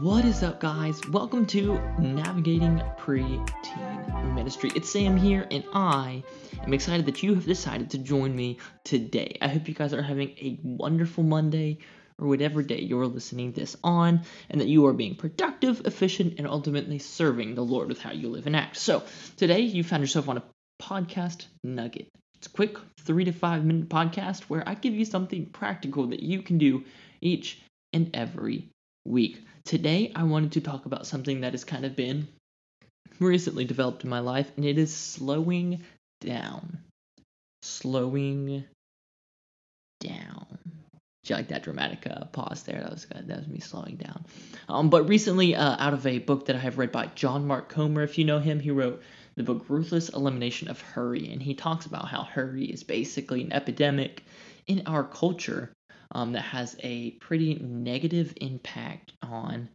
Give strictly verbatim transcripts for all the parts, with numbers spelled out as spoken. What is up, guys? Welcome to Navigating Preteen Ministry. It's Sam here, and I am excited that you have decided to join me today. I hope you guys are having a wonderful Monday, or whatever day you're listening this on, and that you are being productive, efficient, and ultimately serving the Lord with how you live and act. So today, you found yourself on a podcast nugget. It's a quick three to five minute podcast where I give you something practical that you can do each and every week. Today, I wanted to talk about something that has kind of been recently developed in my life, and it is slowing down. Slowing down. Do you like that dramatic uh, pause there? That was good. That was me slowing down. Um, but recently, uh, out of a book that I have read by John Mark Comer, if you know him, he wrote the book Ruthless Elimination of Hurry, and he talks about how hurry is basically an epidemic in our culture um, that has a pretty negative impact on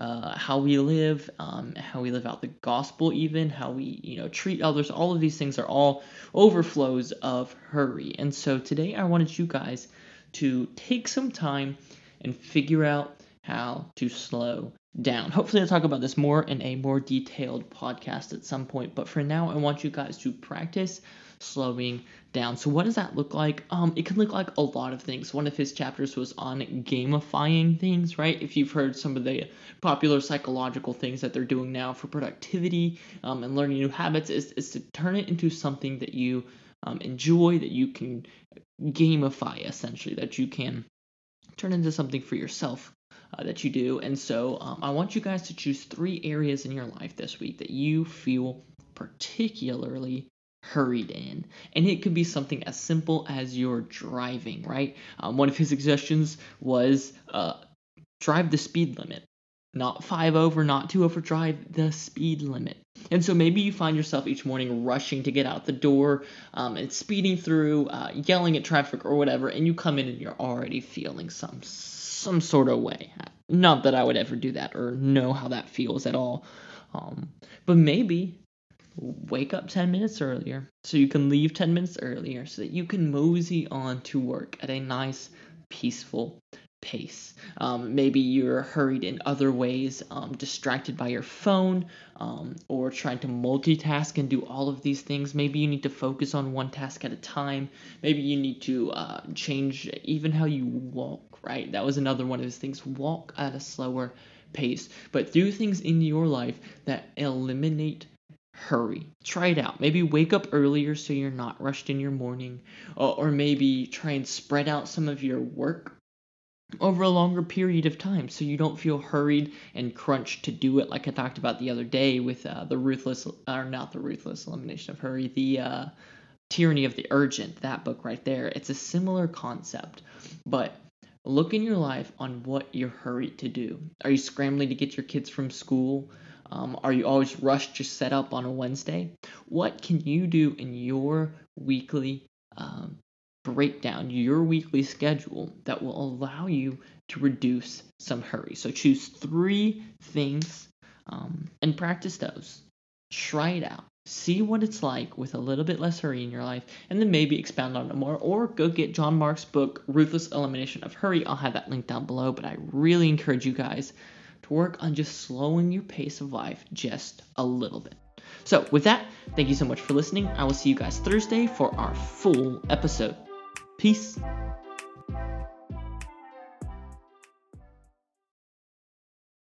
uh, how we live, um, how we live out the gospel, even how we, you know, treat others. All of these things are all overflows of hurry. And so today, I wanted you guys to take some time and figure out how to slow down. Hopefully I'll talk about this more in a more detailed podcast at some point, but for now I want you guys to practice slowing down. So what does that look like? Um, it can look like a lot of things. One of his chapters was on gamifying things, right? If you've heard some of the popular psychological things that they're doing now for productivity um, and learning new habits is, is to turn it into something that you um, enjoy, that you can gamify, essentially, that you can turn into something for yourself uh, that you do. And so um, I want you guys to choose three areas in your life this week that you feel particularly hurried in. And it could be something as simple as you're driving, right? Um, one of his suggestions was uh, drive the speed limit. Not five over, not two over, drive the speed limit. And so maybe you find yourself each morning rushing to get out the door um, and speeding through, uh, yelling at traffic or whatever, and you come in and you're already feeling some some sort of way. Not that I would ever do that or know how that feels at all. Um, but maybe wake up ten minutes earlier so you can leave ten minutes earlier so that you can mosey on to work at a nice, peaceful pace. Um, maybe you're hurried in other ways, um, distracted by your phone, um, or trying to multitask and do all of these things. Maybe you need to focus on one task at a time. Maybe you need to uh, change even how you walk, right? That was another one of those things. Walk at a slower pace, but do things in your life that eliminate hurry. Try it out. Maybe wake up earlier so you're not rushed in your morning, or, or maybe try and spread out some of your work over a longer period of time so you don't feel hurried and crunched to do it, like I talked about the other day with uh, the ruthless, or not the ruthless elimination of hurry, the uh, tyranny of the urgent, that book right there. It's a similar concept, but look in your life on what you're hurried to do. Are you scrambling to get your kids from school? Um, are you always rushed to set up on a Wednesday? What can you do in your weekly um break down your weekly schedule that will allow you to reduce some hurry? So choose three things um, and practice those. Try it out. See what it's like with a little bit less hurry in your life, and then maybe expound on it more, or go get John Mark's book, Ruthless Elimination of Hurry. I'll have that link down below, but I really encourage you guys to work on just slowing your pace of life just a little bit. So with that, thank you so much for listening. I will see you guys Thursday for our full episode. Peace.